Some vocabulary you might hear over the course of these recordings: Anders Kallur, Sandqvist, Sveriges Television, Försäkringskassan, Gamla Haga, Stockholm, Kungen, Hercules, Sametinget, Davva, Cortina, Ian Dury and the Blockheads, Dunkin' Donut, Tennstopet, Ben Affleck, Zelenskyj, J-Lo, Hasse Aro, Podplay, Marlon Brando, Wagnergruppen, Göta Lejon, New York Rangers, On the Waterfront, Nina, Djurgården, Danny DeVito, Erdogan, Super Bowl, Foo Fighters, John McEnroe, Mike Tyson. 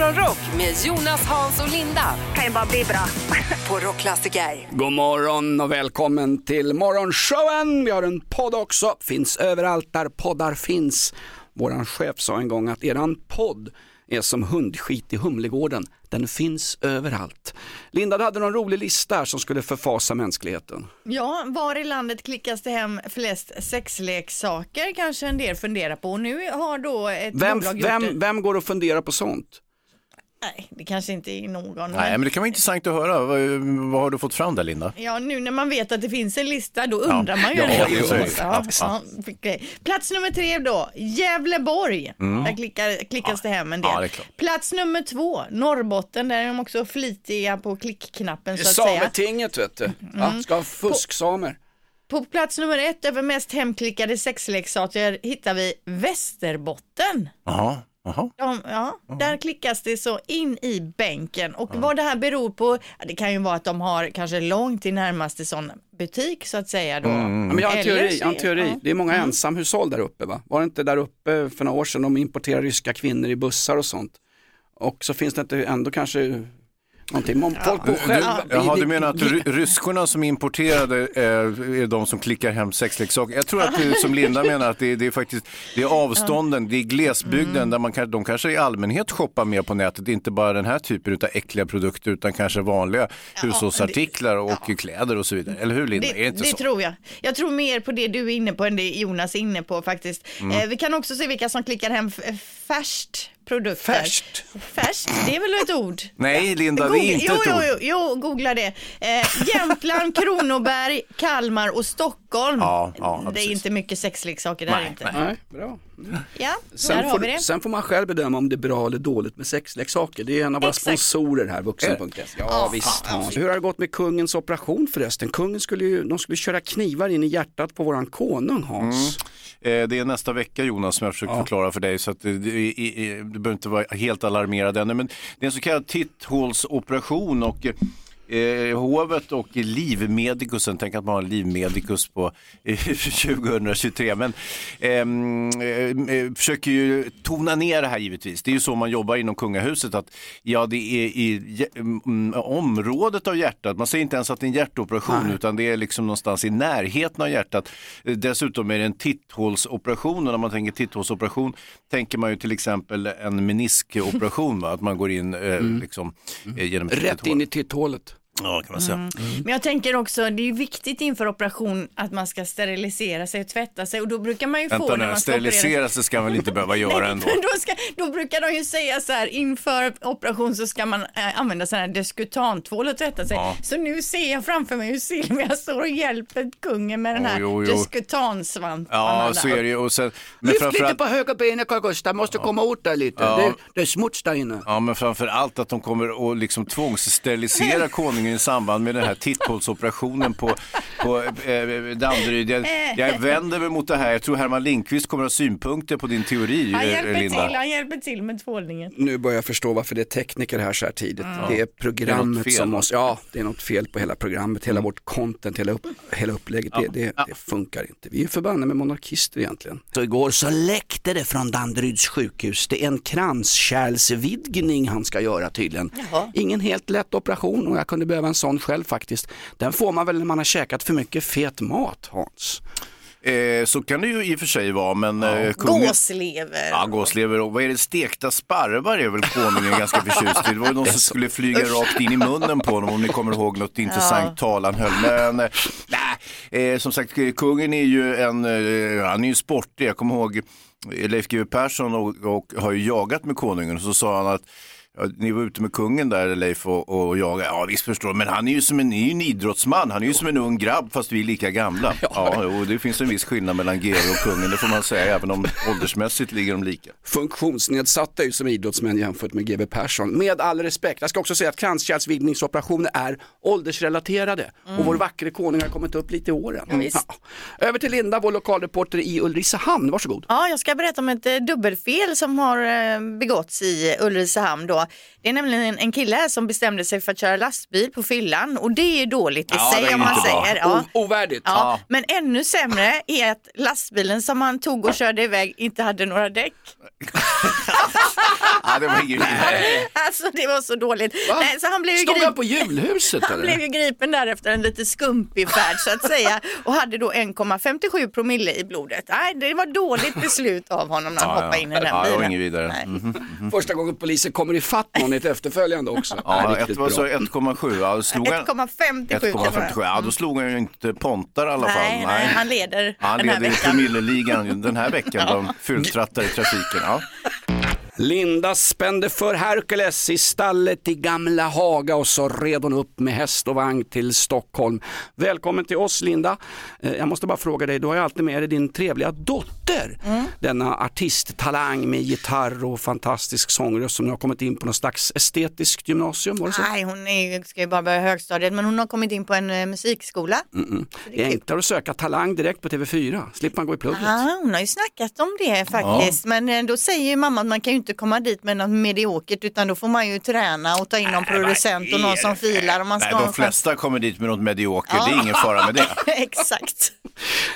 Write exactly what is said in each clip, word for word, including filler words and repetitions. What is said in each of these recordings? Morgonrock med Jonas, Hans och Linda. Kan ju bara bli bra. På Rock Classic Eye. God morgon och välkommen till morgonshowen. Vi har en podd också. Finns överallt där poddar finns. Våran chef sa en gång att eran podd är som hundskit i Humlegården. Den finns överallt. Linda, du hade någon rolig lista här som skulle förfasa mänskligheten. Ja, var i landet klickas det hem flest sexleksaker? Kanske en del fundera på. Och nu har då ett vem, vem, vem går och funderar på sånt? Nej, det kanske inte är någon. Nej, men det kan vara intressant att höra. Vad, vad har du fått fram där, Linda? Ja, nu när man vet att det finns en lista, då undrar ja. man ju. Ja, det är ja, ja. Okay. Plats nummer tre då, Gävleborg. Mm. Där klickar, klickas ja. det hem en del. Ja, Plats nummer två, Norrbotten. Där är de också flitiga på klickknappen, så att säga. Sametinget, vet du. Mm. Ja, ska ha fusksamer. På- På plats nummer ett över mest hemklickade sexleksaker hittar vi Västerbotten. Jaha. Aha. Ja, ja. Aha. Där klickas det så in i bänken. Och Aha. vad det här beror på, det kan ju vara att de har kanske långt till närmaste sån butik, så att säga då. Mm. Men jag har en teori, jag har en teori. Ja. Det är många mm. ensamhushåll där uppe, va? Var det inte där uppe för några år sedan de importerar ryska kvinnor i bussar och sånt? Och så finns det inte ändå kanske... Om folk går själva. Du, jaha, du menar att ry- ryskorna som importerade är, är de som klickar hem sexleksaker? Jag tror att det, som Linda menar, att det, det är faktiskt det är avstånden, det är glesbygden mm. där man kan, de kanske i allmänhet shoppar mer på nätet, inte bara den här typen av äckliga produkter utan kanske vanliga ja, hushållsartiklar och ja. kläder och så vidare. Eller hur, Linda? Det, är det inte det så? Tror jag. Jag tror mer på det du är inne på än det Jonas är inne på faktiskt. Mm. Eh, vi kan också se vilka som klickar hem f- färskt. Produkter. Färskt. Färskt, det är väl ett ord? Nej, Linda, Googla. Det är inte jo, ett ord. Jo, jo, jo, googla det. Eh, Jämtland, Kronoberg, Kalmar och Stockholm. Ja, ja, det är precis. Inte mycket sexleksaker där nej, inte. Nej, bra. Ja, sen, där får, har vi det. Sen får man själv bedöma om det är bra eller dåligt med sexleksaker. Det är en av våra sponsorer här, vuxen punkt se. Ja, ja, visst. Ja. Hur har det gått med kungens operation förresten? Kungen skulle ju, de skulle köra knivar in i hjärtat på våran konung, Hans. Mm. Det är nästa vecka, Jonas, som jag försöker ja. förklara för dig, så att du, du, du behöver inte vara helt alarmerad ännu. Men det är en så kallad titthålsoperation och eh, hovet och livmedikusen, tänk att man har en livmedikus på eh, tjugohundratjugotre, men eh, eh, försöker ju tona ner det här givetvis. Det är ju så man jobbar inom kungahuset, att ja, det är i mm, området av hjärtat. Man säger inte ens att det är en hjärtoperation Nej. utan det är liksom någonstans i närheten av hjärtat. Dessutom är det en titthålsoperation, och när man tänker titthålsoperation tänker man ju till exempel en meniskoperation, va? Att man går in eh, mm. liksom, eh, genom ett rätt in i titthålet. Ja, kan man säga. Mm. Mm. Men jag tänker också, det är viktigt inför operation att man ska sterilisera sig och tvätta sig, och då brukar man ju Vänta, få när, när man sterilisera sig ska man väl inte behöva göra Nej, ändå. Då, ska, då brukar de ju säga så här, inför operation så ska man äh, använda sån här diskutantvål och tvätta sig. Ja. Så nu ser jag framför mig hur Silvia står och hjälper kungen med den här oh, oh, oh. diskutansvampen. Ja, så är det ju. Och sen, men lyft framförallt... lite på höga benet, Carl Gustaf, måste ja. komma åt där lite. Ja. Det, det är smuts där inne. Ja, men framförallt att de kommer och liksom tvångssterilisera konungen i samband med den här titthålsoperationen på, på eh, Danderyd. Jag, jag vänder mig mot det här. Jag tror Herman Lindqvist kommer att ha synpunkter på din teori. Han hjälper, Linda. Till, han hjälper till med tvålningen. Nu börjar jag förstå varför det är tekniker här så här tidigt. Mm. Det är programmet det är som måste... Ja, det är något fel på hela programmet. Hela mm. vårt content, hela, upp, hela upplägget. Ja. Det, det, ja. det funkar inte. Vi är förbannade med monarkister egentligen. Så igår så läckte det från Danderyds sjukhus. Det är en kranskärlsvidgning han ska göra tydligen. Jaha. Ingen helt lätt operation, och jag kunde behöver en sån själv faktiskt. Den får man väl när man har käkat för mycket fet mat, Hans. Eh, så kan det ju i och för sig vara, men... Ja. Eh, kungen... Gåslever. Ja, gåslever. Och vad är det? Stekta sparvar är väl konungen ganska förtjust i. Det var ju någon som skulle flyga rakt in i munnen på honom, om ni kommer ihåg något intressant ja. tal han höll. Men eh, nej, eh, som sagt, kungen är ju en... Eh, han är ju sportig. Jag kommer ihåg Leif G W Persson och, och har ju jagat med konungen, och så sa han att ja, ni var ute med kungen där, Leif, och, och jag. Ja, visst förstår du. Men han är ju som en ny idrottsman. Han är ju som en ung grabb, fast vi är lika gamla. Ja, och det finns en viss skillnad mellan G W och kungen, det får man säga, även om åldersmässigt ligger de lika. Funktionsnedsatta är ju som idrottsmän jämfört med G W Persson. Med all respekt. Jag ska också säga att kranskärlsvidgningsoperationer är åldersrelaterade. Mm. Och vår vackra konung har kommit upp lite i åren. Mm. Ja. Över till Linda, vår lokalreporter i Ulricehamn. Varsågod. Ja, jag ska berätta om ett dubbelfel som har begåtts i Ulricehamn då. idag. Det är nämligen en kille som bestämde sig för att köra lastbil på fyllan. Och det är dåligt i ja, sig om man säger ja. o- Ovärdigt ja. Ja. Men ännu sämre är att lastbilen som han tog och körde iväg inte hade några däck. Ja, det var ju alltså det var så dåligt. Nej, så han blev ju Stod grip... han på julhuset? Han eller? Blev ju gripen där efter en lite skumpig färd så att säga. Och hade då en komma femtiosju promille i blodet. Nej, det var dåligt beslut av honom när han ja, hoppade ja. in i den ja, bilen. Vidare. Nej. Mm-hmm. Första gången polisen kommer i fatt någon i ett efterföljande också. Ja, ett var så ett komma sju. Ja, slog han... ett komma femtiosju. Ja, då slog han ju inte pontar i alla fall. Nej, nej. nej han leder han den här veckan. Han leder promilleligan den här veckan. De fulltrattar i trafiken, ja. Linda spände för Hercules i stallet i Gamla Haga och så red hon upp med häst och vagn till Stockholm. Välkommen till oss, Linda. Jag måste bara fråga dig, du har ju alltid med dig din trevliga dotter. Mm. Denna artisttalang med gitarr och fantastisk sångröst som nu har kommit in på någon slags estetiskt gymnasium. Var det så? Nej, hon är, ska ju bara börja högstadiet, men hon har kommit in på en uh, musikskola. Mm-mm. Det är enklare att söka talang direkt på T V fyra. Slipper man gå i plugget. Ja, hon har ju snackat om det faktiskt. Ja. Men då säger ju mamma att man kan ju inte komma dit med något mediokert, utan då får man ju träna och ta in någon äh, producent och någon som filar. Och man ska nej, de flesta chans... kommer dit med något mediokert, ja. Det är ingen fara med det. Exakt.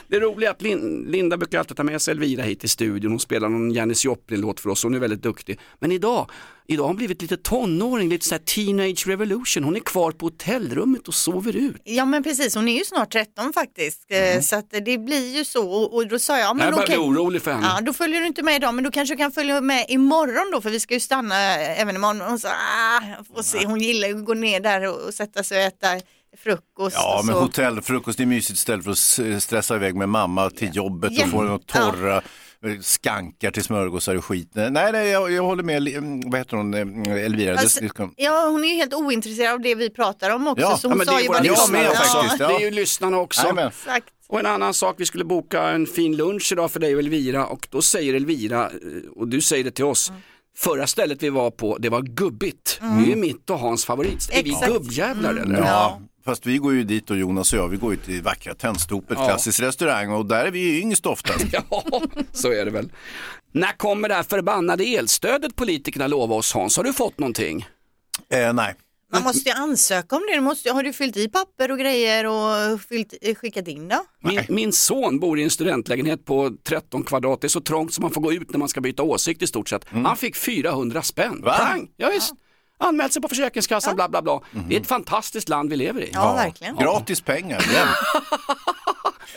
Det roliga är att Lin- Linda brukar alltid ta med sig Elvira hit i studion. Hon spelar någon Janis Joplin-låt för oss, hon är väldigt duktig. Men idag, idag har hon blivit lite tonåring, lite så här teenage revolution. Hon är kvar på hotellrummet och sover ut. Ja men precis, hon är ju snart tretton faktiskt. Mm. Så att det blir ju så. Och då sa jag, men jag då, kan... orolig för henne. Ja, då följer du inte med idag, men du kanske kan följa med imorgon då, för vi ska ju stanna även imorgon. Hon sa, ah, får se. Hon gillar ju att gå ner där och sätta sig och äta frukost. Ja, men hotellfrukost är mysigt ställe för att stressa iväg med mamma till jobbet yeah. och få något torra yeah. skankar till smörgåsar och skit. Nej, nej jag, jag håller med. Vad heter hon? Elvira. Alltså, ja, hon är ju helt ointresserad av det vi pratar om också. Ja, så hon ja, men sa ju bara lyssnarna. Ja. Faktiskt, ja. Det är ju lyssnarna också. Nej, exakt. Och en annan sak, vi skulle boka en fin lunch idag för dig och Elvira. Och då säger Elvira, och du säger det till oss, mm. förra stället vi var på, det var gubbigt. Mm. Det är ju mitt och Hans favorit. Är exakt. Vi gubbjävlar mm. eller? Ja. Fast vi går ju dit och Jonas och jag, vi går ju till vackra Tennstopet, ja. Klassisk restaurang, och där är vi ju yngst ofta. Ja, så är det väl. När kommer det här förbannade elstödet politikerna lovar oss, Hans? Har du fått någonting? Eh, nej. Man måste ju ansöka om det. Du måste, har du fyllt i papper och grejer och fyllt, skickat in då? Min, min son bor i en studentlägenhet på tretton kvadrat. Det är så trångt som man får gå ut när man ska byta åsikt i stort sett. Mm. Han fick fyrahundra spänn. Va? Pang! Ja, visst. Ja. Anmält sig på Försäkringskassan, ja. Bla bla bla. Mm-hmm. Det är ett fantastiskt land vi lever i. Ja, ja. Verkligen. Gratis pengar.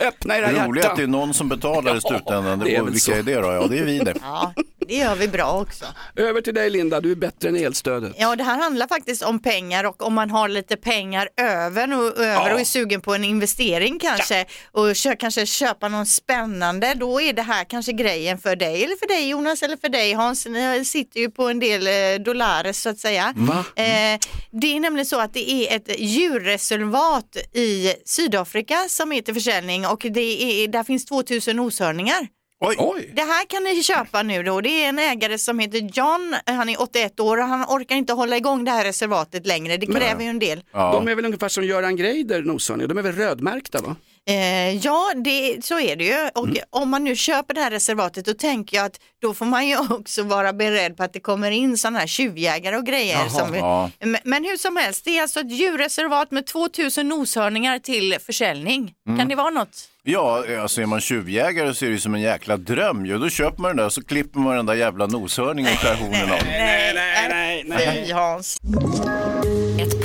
Öppna era hjärtan. Roligt att det är någon som betalar i slutändan. Det är vilka är det då? Ja, det är vi det. Ja, det gör vi bra också. Över till dig, Linda. Du är bättre än elstödet. Ja, det här handlar faktiskt om pengar, och om man har lite pengar över och, över ja. Och är sugen på en investering kanske ja. Och kö- kanske köpa någon spännande, då är det här kanske grejen för dig, eller för dig Jonas, eller för dig Hans. Ni sitter ju på en del eh, dollar så att säga. Va? Eh, det är nämligen så att det är ett djurreservat i Sydafrika som är till försäljning, och det är, där finns tvåtusen oshörningar. Oj. Oj. Det här kan ni köpa nu då. Det är en ägare som heter John. Han är åttioett år och han orkar inte hålla igång det här reservatet längre. Det kräver men, ju en del. Ja. De är väl ungefär som Göran Greider, noshörningar. De är väl rödmärkta va? Eh, ja, det, så är det ju. Och mm. om man nu köper det här reservatet, då tänker jag att då får man ju också vara beredd på att det kommer in sådana här tjuvjägare och grejer. Jaha, som vi, ja. men, men hur som helst, det är alltså ett djurreservat med tvåtusen noshörningar till försäljning. Mm. Kan det vara något? Ja, alltså är man tjuvjägare så är det som en jäkla dröm. Jo, då köper man den där och så klipper man den där jävla noshörningen och skär hornen av. Nej, nej, nej, nej, nej. Hans. Ett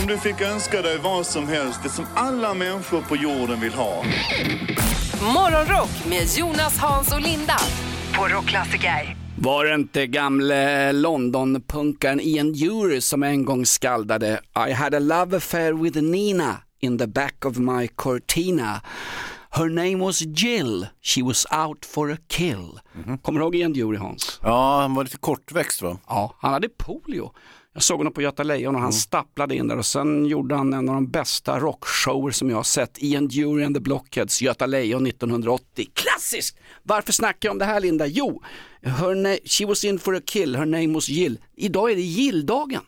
Om du fick önska dig vad som helst, det som alla människor på jorden vill ha. Morgonrock med Jonas, Hans och Linda på Rock Classic Eye. Var det inte gamle London-punkaren Ian Dury som en gång skaldade I had a love affair with Nina in the back of my Cortina. Her name was Jill. She was out for a kill. Mm-hmm. Kommer du ihåg Ian Dury, Hans? Ja, han var lite kortväxt va? Ja, han hade polio. Jag såg honom på Göta Lejon och han mm. stapplade in där och sen gjorde han en av de bästa rockshower som jag har sett. Ian Dury and the Blockheads, Göta Lejon nittonhundraåttio. Klassiskt! Varför snackar jag om det här, Linda? Jo, her na- she was in for a kill, her name was Jill. Idag är det Jill-dagen.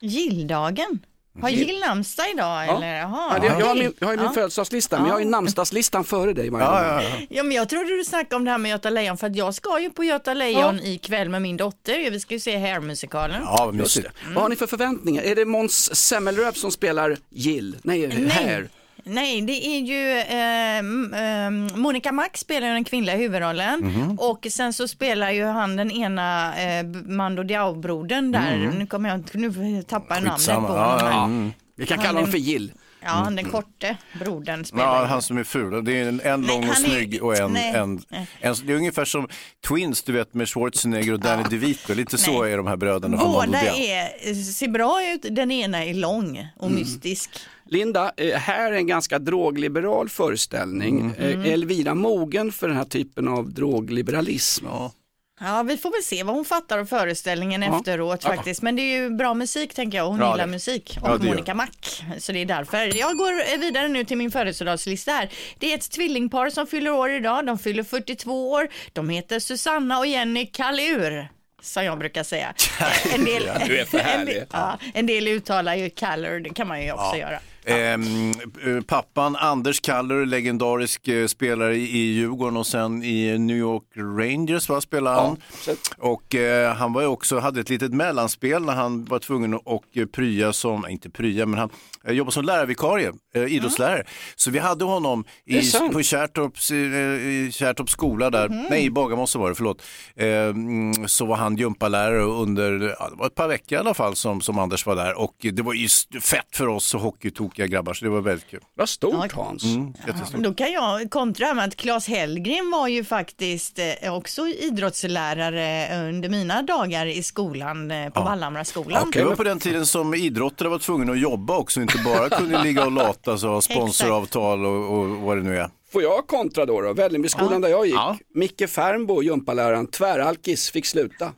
Jill-dagen? Har Jill namnsdag idag? Ja. Eller? Ja, det, jag har min, jag har min ja. födelsedagslistan, men jag har ju namnsdagslistan före dig. Ja, ja, ja. ja, men jag trodde du snackade om det här med Göta Lejon, för att jag ska ju på Göta Lejon ja. ikväll med min dotter. Vi ska ju se Hair-musikalen. Ja, just det. Mm. Vad har ni för förväntningar? Är det Måns Semmelröp som spelar Jill? Nej, Nej. Hair. Nej, det är ju eh, eh, Monica Max spelar ju den kvinnliga huvudrollen mm. och sen så spelar ju han den ena eh, Mando Diao-brodern där. Mm. Nu kommer jag nu tappa namnet på honom. Ja, mm. Vi kan han kalla honom för Jill. Ja, han den korte brodern spelar. Ja, han som är ful. Det är en, en nej, lång och snygg är... och en, en, en... Det är ungefär som Twins, du vet, med Schwarzenegger och Danny DeVito. Lite nej. så är de här bröderna. Båda är, ser bra ut. Den ena är lång och mm. mystisk. Linda, här är en ganska drogliberal föreställning. Mm. Mm. Elvira mogen för den här typen av drogliberalism? Ja. Ja, vi får väl se vad hon fattar av föreställningen ja. efteråt faktiskt. Men det är ju bra musik, tänker jag. Hon bra, gillar det. musik och ja, Monica Mac. Så det är därför. Jag går vidare nu till min födelsedagslista här. Det är ett tvillingpar som fyller år idag. De fyller fyrtiotvå år. De heter Susanna och Jenny Kallur, som jag brukar säga. En del, ja, du är för härlig. En del, ja, en del uttalar ju Kallur, det kan man ju också ja. göra. Ähm, pappan Anders Kallur, legendarisk eh, spelare i Djurgården och sen i New York Rangers, va, spelade han. Ja. Och eh, han var ju också, hade ett litet mellanspel när han var tvungen att och prya som, inte prya, men han eh, jobbade som lärarvikarie, eh, idrottslärare. Mm. Så vi hade honom i, på Kärtops, eh, i Kärtops skola där, mm. nej i Bagarmossen var det, förlåt. Eh, så var han gympalärare under ja, det var ett par veckor i alla fall som, som Anders var där. Och det var ju fett för oss och hockey tog jag grabbar, så det var väldigt kul. Vad stort, Hans. Mm, ja, då kan jag kontra med att Claes Hellgren var ju faktiskt också idrottslärare under mina dagar i skolan på ja. Vallhamraskolan. Okay. Det var på den tiden som idrottare var tvungen att jobba också, inte bara kunde ligga och lata så ha sponsoravtal och, och vad det nu är. Får jag kontra då då? Vällingbyskolan ja. där jag gick. Ja. Micke Färmbo, gympaläraren, tväralkis, fick sluta.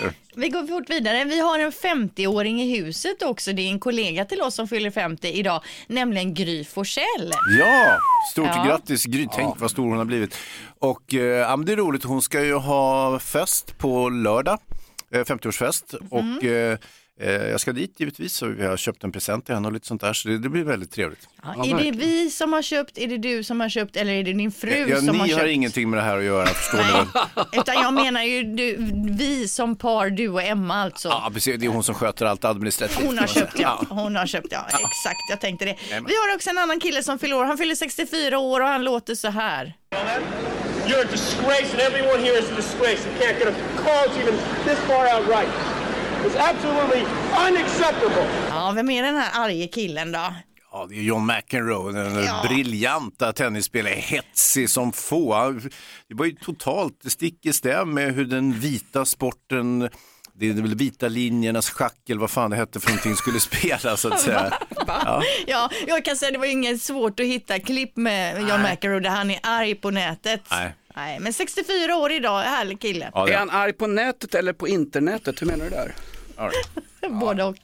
Ja, vi går fort vidare. Vi har en femtioåring i huset också. Det är en kollega till oss som fyller femtio idag, nämligen Gry Forssell. Ja, stort ja. grattis Gry. Tänk ja. vad stor hon har blivit. Och eh, det är roligt, hon ska ju ha fest på lördag, eh, femtioårsfest mm. och eh, jag ska dit givetvis, så vi har köpt en present till henne och lite sånt där, så det, det blir väldigt trevligt. Ja, ja, är verkligen. Det vi som har köpt, är det du som har köpt eller är det din fru ja, ja, som har köpt? Ni har ingenting med det här att göra, förstår ni? Utan jag menar ju du, vi som par, du och Emma alltså. Ja, precis, det är hon som sköter allt administrativt. Hon har köpt, ja. Hon har köpt, ja. Exakt, jag tänkte det. Vi har också en annan kille som fyller år. Han fyller sextiofyra år och han låter så här. You're a disgrace and everyone here is a disgrace. You can't get a call even this far out right. It's absolutely unacceptable. Ja, vem är den här arge killen då? Ja, det är John McEnroe, den ja. briljanta tennisspelare, hetsig som få. Det var ju totalt stick i stäv med hur den vita sporten, det är väl vita linjernas schack eller vad fan det hette för någonting skulle spela så att säga. Ja. ja, jag kan säga det var ju inget svårt att hitta klipp med John Nej. McEnroe där han är arg på nätet. Nej. Nej, men sextiofyra år idag, härlig kille. Ja, är han arg på nätet eller på internetet? Hur menar du där? Både och.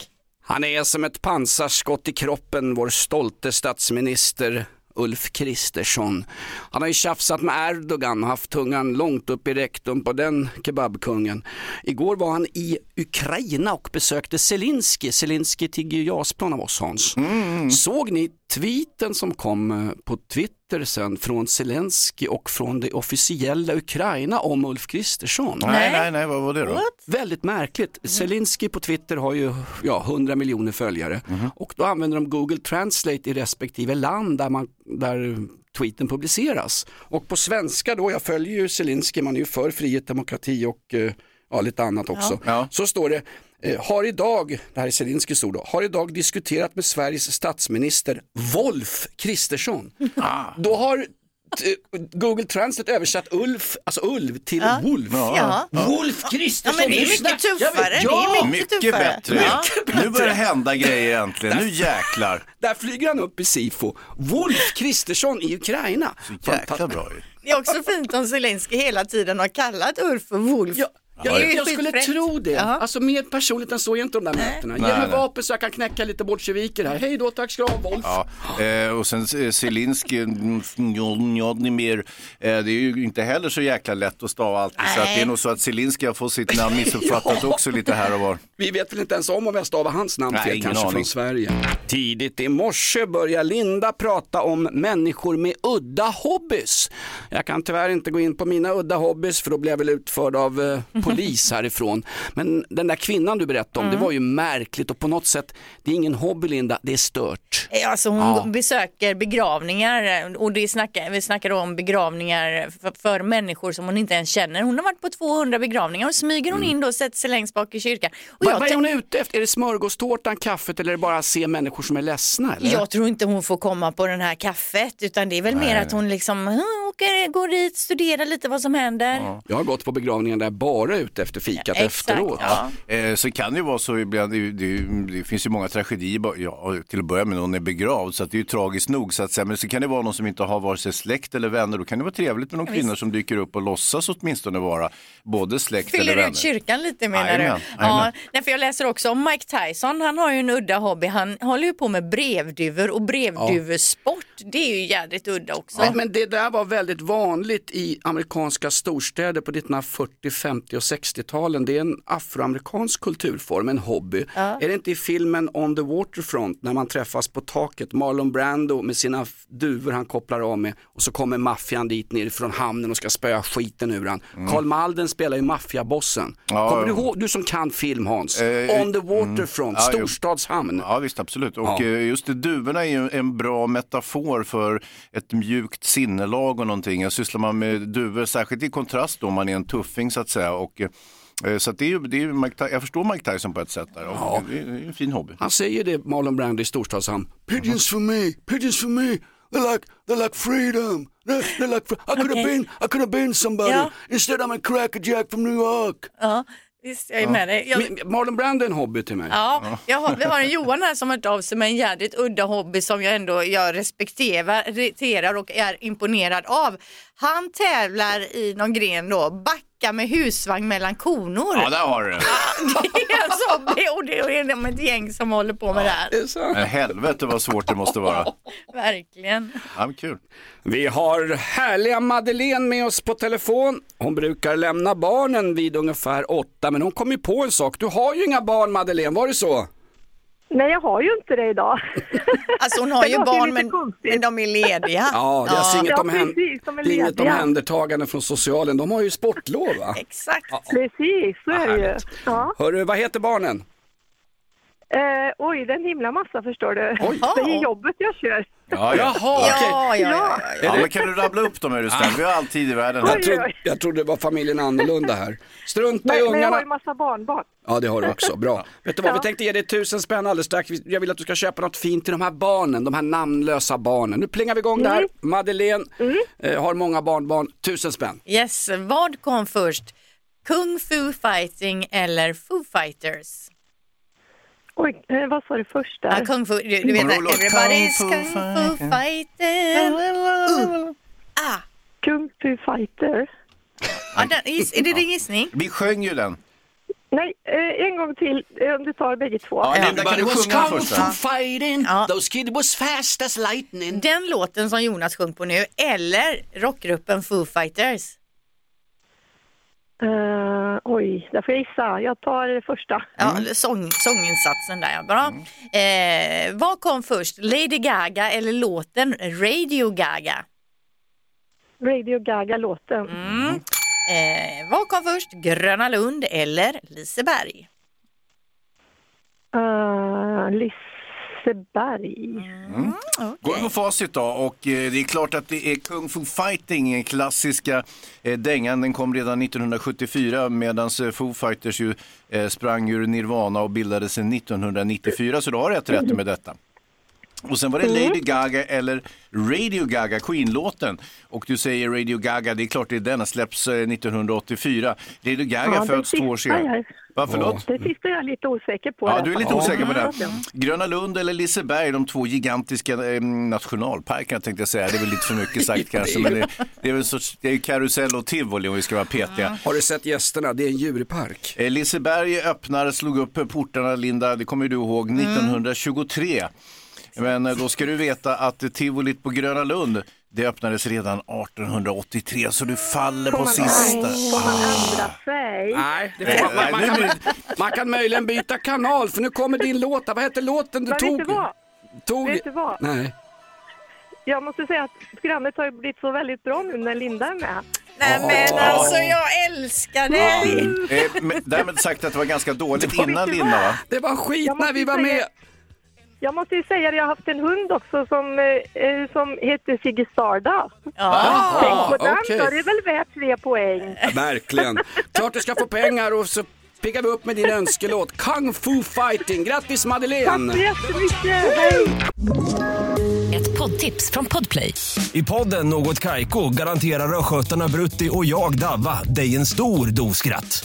Han är som ett pansarskott i kroppen, vår stolte statsminister Ulf Kristersson. Han har ju tjafsat med Erdogan och haft tungan långt upp i rektum på den kebabkungen. Igår var han i Ukraina och besökte Zelenskyj. Zelenskyj tigger ju jasplan av oss, Hans. Mm. Såg ni tweeten som kom på Twitter sen från Zelenskyj och från det officiella Ukraina om Ulf Kristersson? Nej, nej, nej, vad var det då? What? Väldigt märkligt. Mm. Zelenskyj på Twitter har ju ja, hundra miljoner följare mm. och då använder de Google Translate i respektive land där man där tweeten publiceras. Och på svenska då, jag följer ju Zelenskyj, man är ju för frihet, demokrati och ja, lite annat också. Ja. Ja. Så står det har idag, det här är Zelenskyjs ord då, har idag diskuterat med Sveriges statsminister Wolf Kristersson. Ah. Då har t- Google Translate översatt Ulf, alltså Ulf till ja. Wolf. Ja. Ja. Wolf Kristersson. Ja, men det är mycket tuffare. Ja, det är mycket, mycket, bättre. Ja. mycket bättre. Nu börjar det hända grejer egentligen. Nu jäklar. Där flyger han upp i SIFO. Wolf Kristersson i Ukraina. Så jäkla bra ju. Det är också fint om Zelenskyj hela tiden har kallat Ulf för Wolf. Ja. Jag, jag, jag skulle tro det. Uh-huh. Alltså mer personligt än så är inte de där mötena. Ge mig vapen så jag kan knäcka lite bolsjeviker här. Hej då, tack ska du ha, Wolf. Ja. Eh, och sen Zelenskyj, mer. Det är ju inte heller så jäkla lätt att stava alltid. Nej. Så att det är nog så att Zelenskyj får sitt namn missuppfattat ja. Också lite här och var. Vi vet väl inte ens om om jag stavar hans namn till. Nej, kanske från Sverige. Tidigt i morse börjar Linda prata om människor med udda hobbys. Jag kan tyvärr inte gå in på mina udda hobbys för då blir jag väl utförd av eh, polis härifrån. Men den där kvinnan du berättade om, mm. det var ju märkligt och på något sätt, det är ingen hobby Linda, det är stört. Alltså hon ja. besöker begravningar och det snackar, vi snackar då om begravningar för, för människor som hon inte ens känner. Hon har varit på tvåhundra begravningar och smyger hon mm. in då och sätter sig längst bak i kyrkan. Och Va, jag vad är hon ute efter? Är det smörgåstårtan, kaffet eller är det bara att se människor som är ledsna? Eller? Jag tror inte hon får komma på den här kaffet utan det är väl nej, mer att hon liksom åker, går dit, studerar lite vad som händer. Ja. Jag har gått på begravningen där bara ut efter fikat ja, efteråt. Ja. Eh, så kan det ju vara så ibland, det, det, det finns ju många tragedier ja, till att börja med när hon är begravd så att det är ju tragiskt nog så att säga, men så kan det vara någon som inte har vare sig släkt eller vänner, då kan det vara trevligt med någon ja, kvinnor som dyker upp och låtsas åtminstone vara både släkt fyller eller vänner. Fyller ut kyrkan lite menar aj, du? Aj, ja, nej, för jag läser också om Mike Tyson, han har ju en udda hobby, han håller ju på med brevduvor och brevduvesport, ja. Det är ju jävligt udda också. Ja. Men det där var väldigt vanligt i amerikanska storstäder på nittonhundrafyrtio, femtio och sextiotalen. Det är en afroamerikansk kulturform, en hobby. Ja. Är det inte i filmen On the Waterfront när man träffas på taket, Marlon Brando med sina duvor han kopplar av med och så kommer maffian dit ner från hamnen och ska spöa skiten ur han. Mm. Karl Malden spelar ju maffiabossen. Ja, kommer du ihåg, du som kan film Hans? Eh, On the Waterfront, mm. storstadshamn. Ja visst, absolut. Och ja. just det, duvorna är ju en bra metafor för ett mjukt sinnelag och någonting. Jag sysslar man med duvor, särskilt i kontrast då man är en tuffing så att säga och så det är ju, det är ju Mike, jag förstår Mike Tyson på ett sätt där. Ja. Det är en fin hobby. Han säger det, Marlon Brando i storstadshamn. Pigeons for me, pigeons for me. They're like, they're like freedom. They're like fr- I could okay. have been, I could have been somebody. Ja. Instead I'm a crackerjack from New York. Ja. Visst, jag är med dig. Jag... Marlon Brando är en hobby till mig. Ja, jag har, vi har en Johan här som har hört av sig med en jävligt udda hobby som jag ändå jag respekterar och är imponerad av. Han tävlar i någon gren då, backa med husvagn mellan konor. Ja, där har du det. Ja, det är så, och det är ett gäng som håller på med ja, det här. Men helvete vad svårt det måste vara. Verkligen. Ja, kul. Vi har härliga Madeleine med oss på telefon. Hon brukar lämna barnen vid ungefär åtta, men hon kom ju på en sak. Du har ju inga barn, Madeleine, var det så? Nej, jag har ju inte det idag. Alltså hon har ju barn, men, men de är lediga. Ja, det är alltså ja. inget, om ja, precis, de är lediga. Inget omhändertagande från socialen. De har ju sportlov, va? Exakt. Ja. Precis, så är det ju. Ja. Hörru, vad heter barnen? Eh, oj, det är en himla massa, förstår du. Oj. Det är jobbet jag kör. Ja, jaha, ja, okej. Ja, ja, ja. Ja, men kan du rabbla upp dem, är du snäll? Vi har alltid i världen. Jag trodde, jag trodde det var familjen annorlunda här. Strunta men, i ungarna. Men jag har ju massa barnbarn. Ja, det har du också. Bra. Vet du vad, ja. vi tänkte ge dig tusen spänn alldeles strax. Jag vill att du ska köpa något fint till de här barnen, de här namnlösa barnen. Nu plingar vi igång mm. där. Madeleine mm. eh, har många barnbarn. Tusen spänn. Yes, vad kom först? Kung Fu Fighting eller Foo Fighters? Oj, vad sa du först där? Ja, Kung Fu, du, du vet, everybody's Kung Fu Fighter. Uh. Ah. Kung Fu Fighter. Ja, den, is, är det din gissning? Vi sjöng ju den. Nej, en gång till, om du tar bägge två. Ja, ja, det was Kung Fu Fighting, ja. Those kids was fast as lightning. Den låten som Jonas sjöng på nu, eller rockgruppen Foo Fighters. Uh, oj, där får jag gissa. Jag tar det första. Mm. Ja, sång, sånginsatsen där, bra. Mm. Eh, vad kom först? Lady Gaga eller låten Radio Gaga? Radio Gaga-låten. Mm. Eh, vad kom först? Gröna Lund eller Liseberg? Uh, Liseberg. Mm. Okay. Går på facit då, och eh, det är klart att det är Kung Fu Fighting, klassiska eh, dängan, den kom redan nittonhundrasjuttiofyra medan eh, Foo Fighters ju eh, sprang ur Nirvana och bildades nittonhundranittiofyra, så då har jag rätt rätt med detta. Och sen var det Lady Gaga eller Radio Gaga, Queen-låten. Och du säger Radio Gaga, det är klart det är denna släpps nittonhundraåttiofyra. Lady Gaga ja, föds två år sedan. Va, förlåt? Det sista är jag lite osäker på. Ja, du är lite ja. osäker på det. Gröna Lund eller Liseberg, de två gigantiska eh, nationalparkerna tänkte jag säga. Det är väl lite för mycket sagt kanske, men det, det är väl sorts, det är karusell och tivoli om vi ska vara petiga. Mm. Har du sett gästerna? Det är en djurpark. Eh, Liseberg öppnade, slog upp portarna, Linda, det kommer du ihåg, nittonhundratjugotre. Mm. Men då ska du veta att tivolit på Gröna Lund, det öppnades redan artonhundraåttiotre, så du faller på sista. Får man ändra sig? Nej, det får man, man, man, kan, man kan möjligen byta kanal, för nu kommer din låta. Vad heter låten du tog? Vet du vad? Tog... Vet du vad? Nej. Jag måste säga att programmet har ju blivit så väldigt bra nu när Linda är med. Nej men alltså, jag älskar dig! Mm. Eh, därmed sagt att det var ganska dåligt det var innan Linda, va? Det var skit när vi var med... Jag måste ju säga att jag har haft en hund också som, eh, som heter Sigge Stardust. Ah, tänk på den, okay. Då är det väl värt tre poäng. Ja, verkligen. Klart du ska få pengar, och så piggar vi upp med din önskelåt. Kung Fu Fighting. Grattis Madeleine! Tack så jättemycket! Hej. Ett poddtips från Podplay. I podden Något Kaiko garanterar röskötarna Brutti och jag Davva dig en stor doskratt.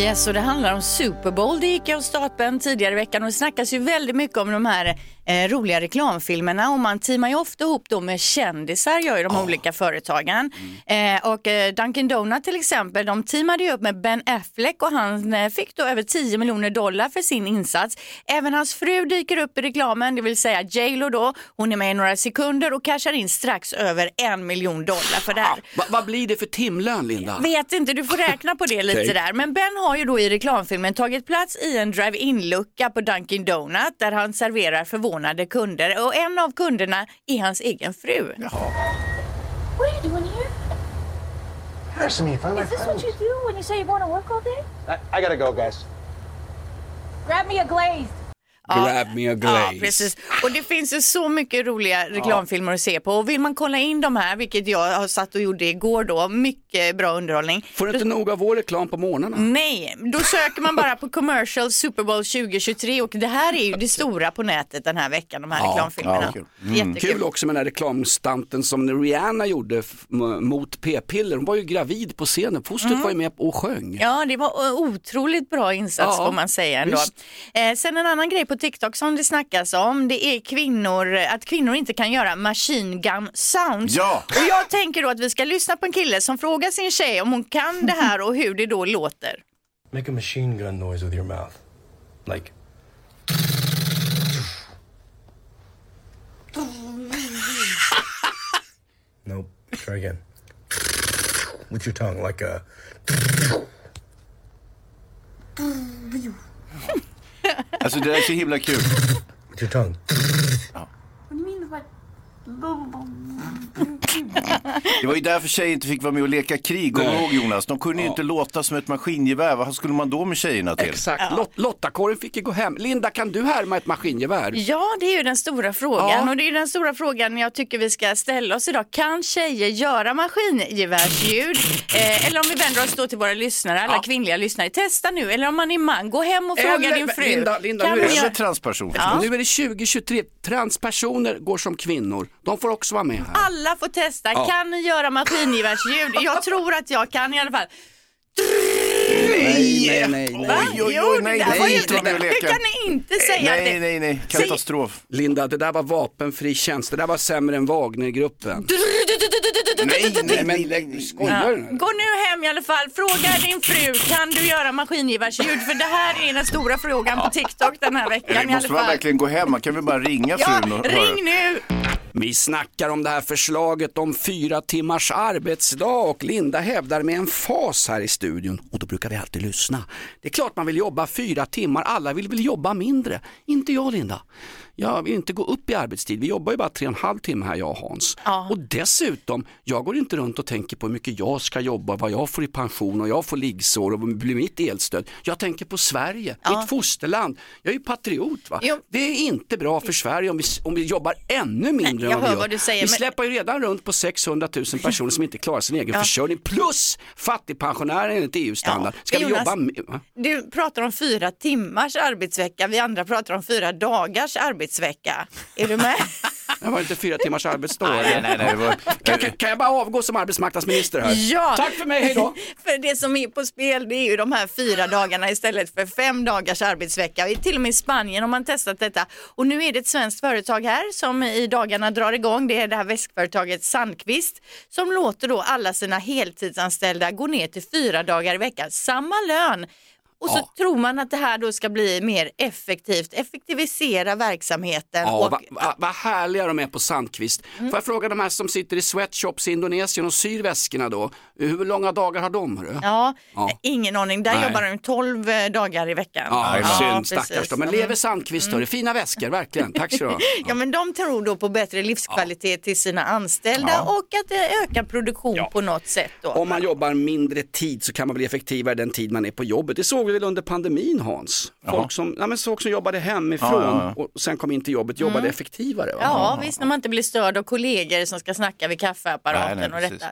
Yes, och det handlar om Super Bowl. Det gick av stapeln tidigare i veckan, och det snackas ju väldigt mycket om de här eh, roliga reklamfilmerna, och man teamar ju ofta ihop då med kändisar, gör ju de oh. olika företagen. Mm. Eh, och eh, Dunkin' Donut till exempel, de teamade ju upp med Ben Affleck, och han eh, fick då över tio miljoner dollar för sin insats. Även hans fru dyker upp i reklamen, det vill säga J-Lo då. Hon är med i några sekunder och cashar in strax över en miljon dollar för det här. Va, vad blir det för timlön, Linda? Vet inte, du får räkna på det lite okay. där. Men Ben Han har ju då i reklamfilmen tagit plats i en drive-in-lucka på Dunkin' Donut där han serverar förvånade kunder. Och en av kunderna är hans egen fru. Jaha. What are you doing here? Cursing me, if I'm my friend. Is this what you do when you say you're going to work all day? I, I gotta go, guys. Grab me a glaze. Grab ja, me a glaze. Ja, precis. Och det finns ju så mycket roliga reklamfilmer ja. att se på. Och vill man kolla in de här, vilket jag har satt och gjorde igår då, mycket bra underhållning. Får du inte nog av vår reklam på morgnarna? Nej, då söker man bara på Commercial Super Bowl tjugohundratjugotre, och det här är ju det stora på nätet den här veckan, de här ja, reklamfilmerna. Ja, kul. Mm. kul också med den här reklamstanten som Rihanna gjorde f- mot p-piller. Hon var ju gravid på scenen, fostret mm. var ju med och sjöng. Ja, det var otroligt bra insats ja, får man säga ändå. Eh, sen en annan grej på TikTok som det snackas om, det är kvinnor, att kvinnor inte kan göra machine gun sounds. Ja. Och jag tänker då att vi ska lyssna på en kille som frågar sin tjej om hon kan det här och hur det då låter. Make a machine gun noise with your mouth. Like. Nope. Try again. With your tongue, like a. Alltså det är så himla kul. Your tongue. Ja. Det var ju därför tjejer inte fick vara med och leka krig. Kommer du ihåg, Jonas? De kunde ju ja. inte låta som ett maskingevär. Vad skulle man då med tjejerna till? Exakt. Ja. Lot- Lotta-kåren fick ju gå hem. Linda, kan du härma ett maskingevär? Ja, det är ju den stora frågan. Ja. Och det är ju den stora frågan jag tycker vi ska ställa oss idag. Kan tjejer göra maskingevärsljud? Eh, eller om vi vänder oss då till våra lyssnare, alla ja. kvinnliga lyssnare. Testa nu. Eller om man är man, gå hem och fråga eller, din fru. Linda, Linda kan nu, är jag... transperson. Ja. Nu är det tjugo tjugotre. Transpersoner går som kvinnor. De får också vara med här. Alla får testa. Ja. Kan ni göra maskingevärsljud? Jag tror att jag kan i alla fall. Nej, nej, nej. nej. Va? Jo, jo, nej, det, nej, ju, nej, det kan ni inte säga. Nej, det. nej, nej. Katastrof. Linda, det där var vapenfri tjänst. Det där var sämre än Wagnergruppen. Nej, nej, men ja. Gå nu hem i alla fall. Fråga din fru, kan du göra maskingevärsljud? För det här är den stora frågan på TikTok den här veckan. Vi måste i alla fall verkligen gå hem. Kan vi bara ringa frun? Ja, ring nu! Vi snackar om det här förslaget om fyra timmars arbetsdag och Linda hävdar med en fas här i studion. Och då brukar vi alltid lyssna. Det är klart man vill jobba fyra timmar. Alla vill väl jobba mindre. Inte jag, Linda. Jag vill inte gå upp i arbetstid. Vi jobbar ju bara tre och en halv timme här, jag och Hans. Ja. Och dessutom, jag går inte runt och tänker på hur mycket jag ska jobba, vad jag får i pension och jag får liggsår och blir mitt elstöd. Jag tänker på Sverige, ja. Mitt fosterland. Jag är ju patriot, va? Jo. Det är inte bra för Sverige om vi, om vi jobbar ännu mindre. Nej, jag än vad vi gör. Vad du säger, vi men... släpper ju redan runt på sexhundratusen personer som inte klarar sin egen ja. försörjning. Plus fattigpensionärer enligt E U-standard. Ja. Ska vi Jonas, jobba med... Du pratar om fyra timmars arbetsvecka. Vi andra pratar om fyra dagars arbetsvecka. Arbetsvecka. Är du med? Det var inte fyra timmars arbetsdag. Nej, nej, nej, var... kan, kan, kan jag bara avgå som arbetsmarknadsminister här? Ja. Tack för mig, hej då. För det som är på spel, det är ju de här fyra dagarna istället för fem dagars arbetsvecka. Till och med i Spanien har man testat detta. Och nu är det ett svenskt företag här som i dagarna drar igång. Det är det här väskföretaget Sandqvist som låter då alla sina heltidsanställda gå ner till fyra dagar i veckan. Samma lön. Och så ja. tror man att det här då ska bli mer effektivt, effektivisera verksamheten. Ja, och... vad va, va härliga de är på Sandqvist. Mm. Får jag fråga de här som sitter i sweatshops i Indonesien och syr väskorna då? Hur långa dagar har de? Ja, ja, ingen aning. Där Nej. jobbar de tolv dagar i veckan. Ja, ja, synd, ja stackars då. Men lever Sandqvist mm. då, det är fina väskor, verkligen. Tack så ja. ja, men de tror då på bättre livskvalitet ja. till sina anställda ja. och att det ökar produktion ja. på något sätt. Då. Om man jobbar mindre tid så kan man bli effektivare den tid man är på jobbet. Det såg vi väl under pandemin, Hans. Folk Jaha. som, ja, men folk som jobbade hemifrån ja, ja, ja. och sen kom in till jobbet, jobbade mm. effektivare. Va? Ja, visst, när man inte blir störd av kollegor som ska snacka vid kaffeapparaten nej, nej, och detta.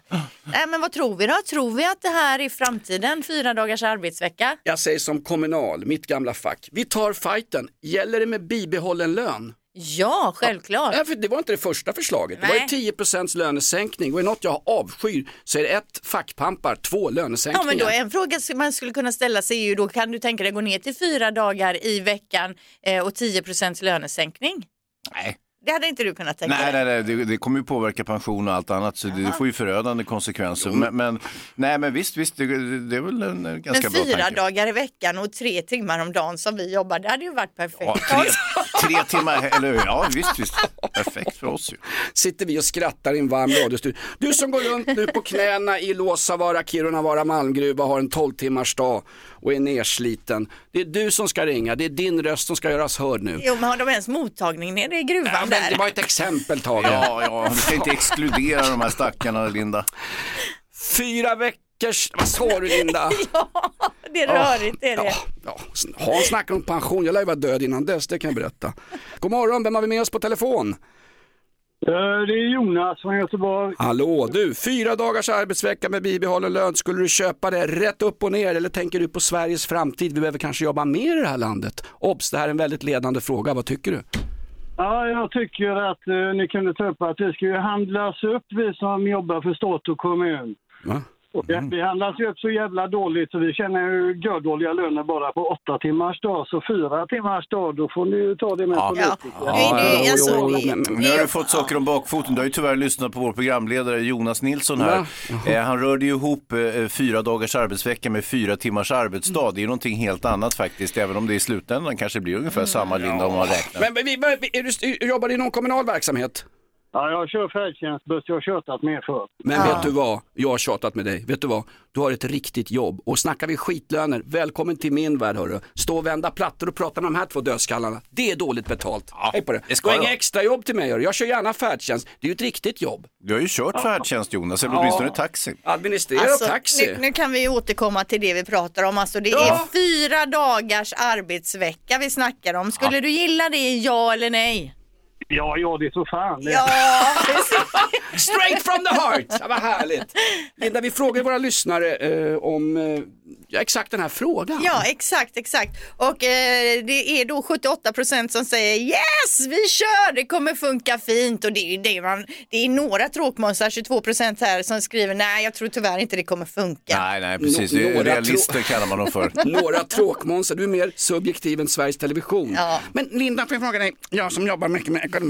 Nej, men vad tror vi då? Tror vi att det här är framtiden, fyra dagars arbetsvecka? Jag säger som Kommunal, mitt gamla fack. Vi tar fighten. Gäller det med bibehållen lön? Ja, självklart. Ja, för det var inte det första förslaget. Nej. Det var ju tio procents lönesänkning. Och i något jag avskyr så är det ett fackpampar, två lönesänkningar. Ja, men då en fråga som man skulle kunna ställa sig är ju då, kan du tänka dig gå ner till fyra dagar i veckan eh, och tio procents lönesänkning? Nej. Det hade inte du kunnat tänka dig. Nej, nej, nej. Det, det kommer ju påverka pension och allt annat. Så det, det får ju förödande konsekvenser. Men, men, nej, men visst, visst det, det är väl en ganska men bra tanke. Fyra dagar i veckan och tre timmar om dagen som vi jobbar, det hade ju varit perfekt. Ja, tre, tre timmar, eller hur? Ja, visst, visst. Perfekt för oss ju. Sitter vi och skrattar i en varm radiostudio. Du som går runt nu på knäna i Låsavara, Kirunavara, Malmgruva, har en tolv timmars dag och är nersliten. Det är du som ska ringa. Det är din röst som ska göras hörd nu. Jo, men har de ens mottagning nere i gruvan? Ja, det var ett exempel, Tage. Ja, ja. Du ska inte exkludera de här stackarna, Linda. Fyra veckors... Vad sa du, Linda? Ja, det är rörigt, är det. Ja, ja. Hans snackar om pension. Jag lär ju vara död innan dess, det kan jag berätta. God morgon, vem har vi med oss på telefon? Det är Jonas från Göteborg. Hallå, du. Fyra dagars arbetsvecka med bibehållen lön. Skulle du köpa det rätt upp och ner? Eller tänker du på Sveriges framtid? Vi behöver kanske jobba mer i det här landet. Obs, det här är en väldigt ledande fråga. Vad tycker du? Ja, jag tycker att eh, ni kunde ta upp att det ska ju handlas upp, vi som jobbar för stat och kommun. Mm. Och det, vi handlas ju upp så jävla dåligt så vi känner ju gördåliga löner bara på åtta timmars dag. Så fyra timmars dag, då får ni ju ta det med ja. politiker. Ja, ja, ja, ja, ja, ja, ja. Nu har du fått saker om bakfoten. Du har ju tyvärr lyssnat på vår programledare Jonas Nilsson här. Ja. Eh, han rörde ju ihop eh, fyra dagars arbetsvecka med fyra timmars arbetsdag. Det är ju någonting helt annat faktiskt, även om det i slutändan kanske blir ungefär samma linda ja. om man räknar. Men, men vi, är du, jobbar du i någon kommunal verksamhet? Ja, jag kör färdtjänstbuss, jag har tjatat med för. Men ja. vet du vad? Jag har tjatat med dig. Vet du vad? Du har ett riktigt jobb. Och snackar vi skitlöner, välkommen till min värld, hörru. Stå och vända plattor och prata med de här två dödskallarna. Det är dåligt betalt. Ja. Hej på det. Det ska inga extra jobb till mig, hörru. Jag kör gärna färdtjänst. Det är ju ett riktigt jobb. Du har ju kört ja. färdtjänst, Jonas. Eller åtminstone ja. taxi. Administrera alltså, taxi. Nu, nu kan vi återkomma till det vi pratar om. Alltså, det ja. är fyra dagars arbetsvecka vi snackar om. Skulle ja. du gilla det, ja eller nej? Ja, ja, det är så fan. Ja. Straight from the heart. Ja, vad härligt. Linda, vi frågar våra lyssnare eh, om eh, exakt den här frågan. Ja, exakt, exakt. Och eh, det är då sjuttioåtta procent som säger yes, vi kör, det kommer funka fint. Och det är, det man, det är några tråkmånsar, tjugotvå procent här, som skriver nej, jag tror tyvärr inte det kommer funka. Nej, nej, precis. N- några realister trå- kallar man dem för. Några tråkmånsar, du är mer subjektiv än Sveriges Television. Ja. Men Linda, får jag fråga dig, jag som jobbar mycket med ekonomi.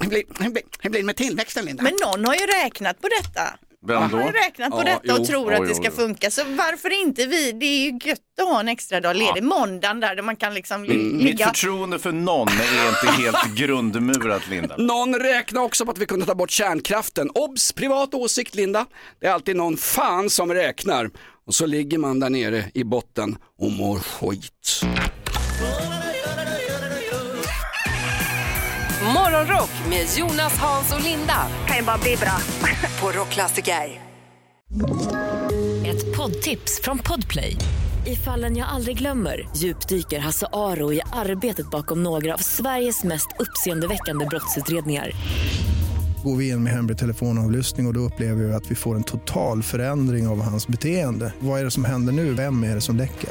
Hur blir, hur blir, hur blir det med tillväxten, Linda? Men någon har ju räknat på detta. Vem då? Har räknat på ja, detta jo, och tror jo, att det ska jo, jo. funka. Så varför inte vi? Det är ju gött att ha en extra dag ledig. Ja. Måndagen där, där man kan liksom ligga. Mitt förtroende för någon är inte helt grundmurat, Linda. Någon räknar också på att vi kunde ta bort kärnkraften. Obs, privat åsikt, Linda. Det är alltid någon fan som räknar. Och så ligger man där nere i botten och mår skit. Morgonrock med Jonas, Hans och Linda. Kan ju bara bli bra. På Rock Classic Eye. Ett poddtips från Podplay. I Fallen jag aldrig glömmer djupdyker Hasse Aro i arbetet bakom några av Sveriges mest uppseendeväckande brottsutredningar. Går vi in med hemlig telefonavlyssning och, och då upplever vi att vi får en total förändring av hans beteende. Vad är det som händer nu? Vem är det som läcker?